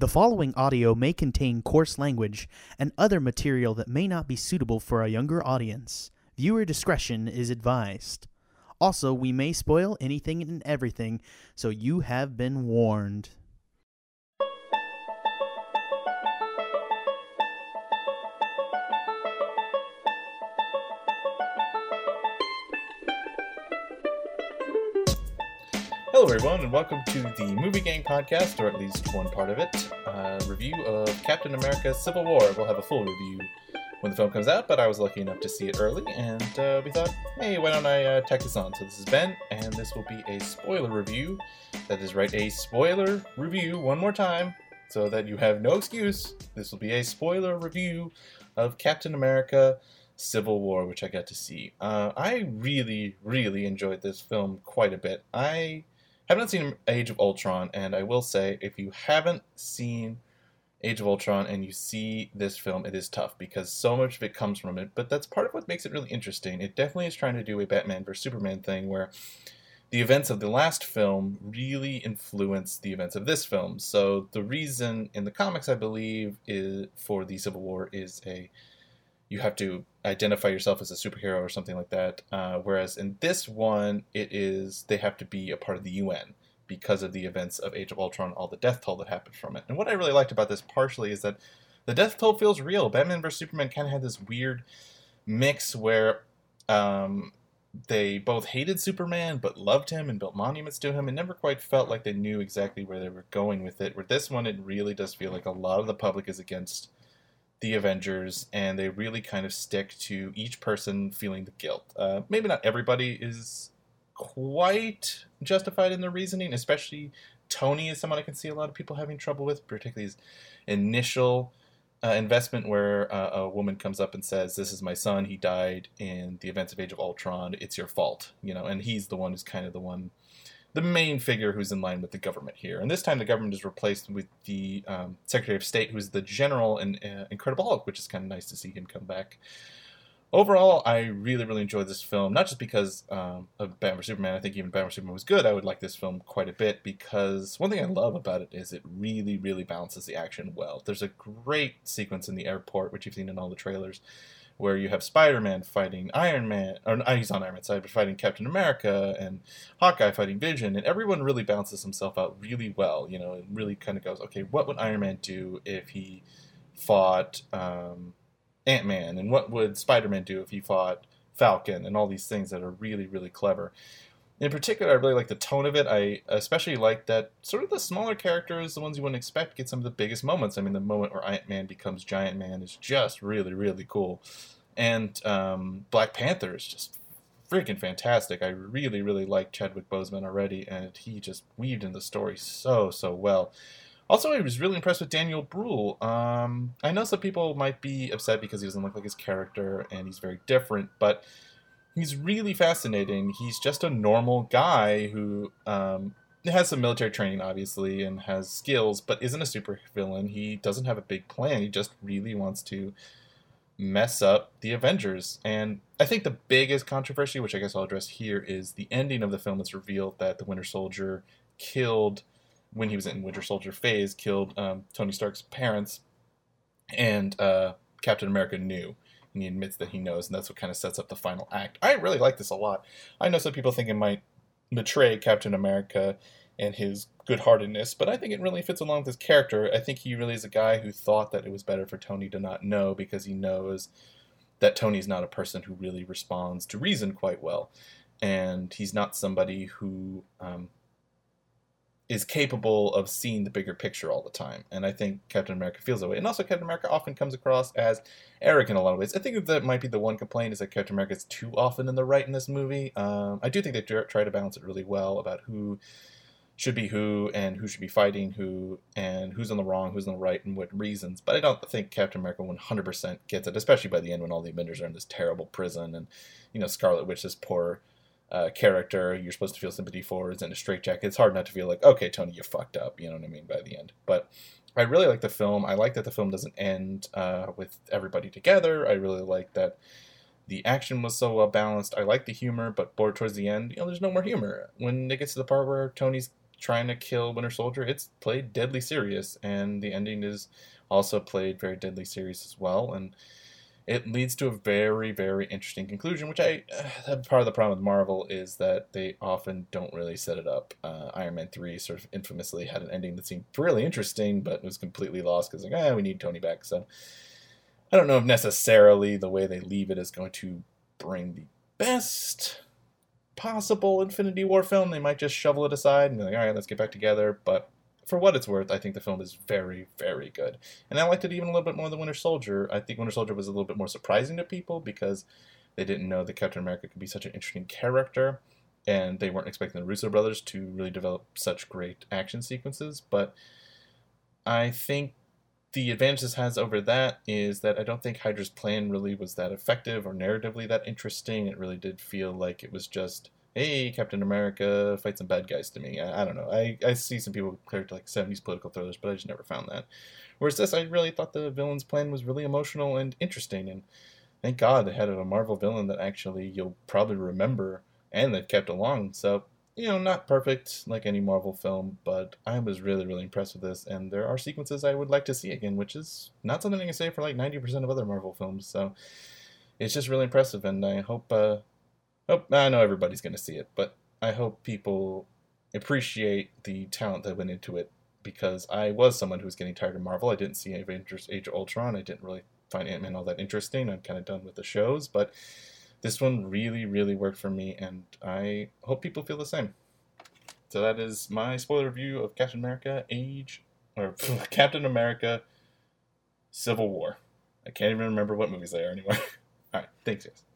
The following audio may contain coarse language and other material that may not be suitable for a younger audience. Viewer discretion is advised. Also, we may spoil anything and everything, so you have been warned. Hello everyone, and welcome to the Movie Gang Podcast, or at least one part of it. Review of Captain America Civil War. We'll have a full review when the film comes out, but I was lucky enough to see it early, and we thought, hey, why don't I tack this on? So this is Ben, and this will be a spoiler review. That is right, a spoiler review one more time, so that you have no excuse. This will be a spoiler review of Captain America Civil War, which I got to see. I really, really enjoyed this film quite a bit. I haven't seen Age of Ultron, and I will say, if you haven't seen Age of Ultron and you see this film, it is tough, because so much of it comes from it, but that's part of what makes it really interesting. It definitely is trying to do a Batman vs. Superman thing, where the events of the last film really influence the events of this film. So the reason in the comics, I believe, is for the Civil War is you have to identify yourself as a superhero or something like that. Whereas in this one, they have to be a part of the UN because of the events of Age of Ultron, all the death toll that happened from it. And what I really liked about this partially is that the death toll feels real. Batman vs. Superman kind of had this weird mix where they both hated Superman but loved him and built monuments to him, and never quite felt like they knew exactly where they were going with it. Where this one, it really does feel like a lot of the public is against the Avengers, and they really kind of stick to each person feeling the guilt. Maybe not everybody is quite justified in their reasoning, especially Tony is someone I can see a lot of people having trouble with, particularly his initial investment where a woman comes up and says, "This is my son, he died in the events of Age of Ultron, it's your fault," you know, and he's the one who's kind of the main figure who's in line with the government here. And this time the government is replaced with the Secretary of State, who's the general in Incredible Hulk, which is kind of nice to see him come back. Overall, I really, really enjoyed this film, not just because of Batman vs. Superman. I think even Batman vs. Superman was good. I would like this film quite a bit, because one thing I love about it is it really, really balances the action well. There's a great sequence in the airport, which you've seen in all the trailers, where you have Spider-Man fighting Iron Man, or he's on Iron Man's side, but fighting Captain America, and Hawkeye fighting Vision, and everyone really balances himself out really well, you know, and really kind of goes, okay, what would Iron Man do if he fought Ant-Man, and what would Spider-Man do if he fought Falcon, and all these things that are really, really clever. In particular, I really like the tone of it. I especially like that sort of the smaller characters, the ones you wouldn't expect, get some of the biggest moments. I mean, the moment where Ant-Man becomes Giant-Man is just really, really cool. And Black Panther is just freaking fantastic. I really, really like Chadwick Boseman already, and he just weaved in the story so, so well. Also, I was really impressed with Daniel Brühl. I know some people might be upset because he doesn't look like his character, and he's very different, but he's really fascinating. He's just a normal guy who has some military training, obviously, and has skills, but isn't a supervillain. He doesn't have a big plan. He just really wants to mess up the Avengers. And I think the biggest controversy, which I guess I'll address here, is the ending of the film. It's revealed that the Winter Soldier killed, when he was in Winter Soldier phase, killed Tony Stark's parents, and Captain America knew. And he admits that he knows, and that's what kind of sets up the final act. I really like this a lot. I know some people think it might betray Captain America and his good-heartedness, but I think it really fits along with his character. I think he really is a guy who thought that it was better for Tony to not know, because he knows that Tony's not a person who really responds to reason quite well. And he's not somebody who is capable of seeing the bigger picture all the time. And I think Captain America feels that way. And also Captain America often comes across as arrogant in a lot of ways. I think that might be the one complaint, is that Captain America is too often in the right in this movie. I do think they try to balance it really well about who should be who, and who should be fighting who, and who's on the wrong, who's on the right, and what reasons. But I don't think Captain America 100% gets it, especially by the end when all the Avengers are in this terrible prison, and, you know, Scarlet Witch, this poor character you're supposed to feel sympathy for, is in a straitjacket. It's hard not to feel like, okay, Tony, you fucked up, you know what I mean, by the end. But I really like the film. I like that the film doesn't end with everybody together. I really like that the action was so well balanced. I like the humor, but towards the end, you know, there's no more humor. When it gets to the part where Tony's trying to kill Winter Soldier, it's played deadly serious, and the ending is also played very deadly serious as well, and it leads to a very, very interesting conclusion, which part of the problem with Marvel is that they often don't really set it up. Iron Man 3 sort of infamously had an ending that seemed really interesting, but it was completely lost because, we need Tony back. So I don't know if necessarily the way they leave it is going to bring the best possible Infinity War film. They might just shovel it aside and be like, all right, let's get back together. But for what it's worth, I think the film is very, very good. And I liked it even a little bit more than Winter Soldier. I think Winter Soldier was a little bit more surprising to people because they didn't know that Captain America could be such an interesting character, and they weren't expecting the Russo brothers to really develop such great action sequences. But I think the advantage this has over that is that I don't think Hydra's plan really was that effective or narratively that interesting. It really did feel like it was just, hey, Captain America, fight some bad guys to me. I don't know. I see some people compare it to like 70s political thrillers, but I just never found that. Whereas this, I really thought the villain's plan was really emotional and interesting, and thank God they had a Marvel villain that actually you'll probably remember and that kept along. So, not perfect like any Marvel film, but I was really, really impressed with this, and there are sequences I would like to see again, which is not something I can say for like 90% of other Marvel films. So it's just really impressive, and I hope... I know everybody's going to see it, but I hope people appreciate the talent that went into it, because I was someone who was getting tired of Marvel. I didn't see Age of Ultron. I didn't really find Ant-Man all that interesting. I'm kind of done with the shows, but this one really, really worked for me, and I hope people feel the same. So that is my spoiler review of Captain America Civil War. I can't even remember what movies they are anymore. All right, thanks guys.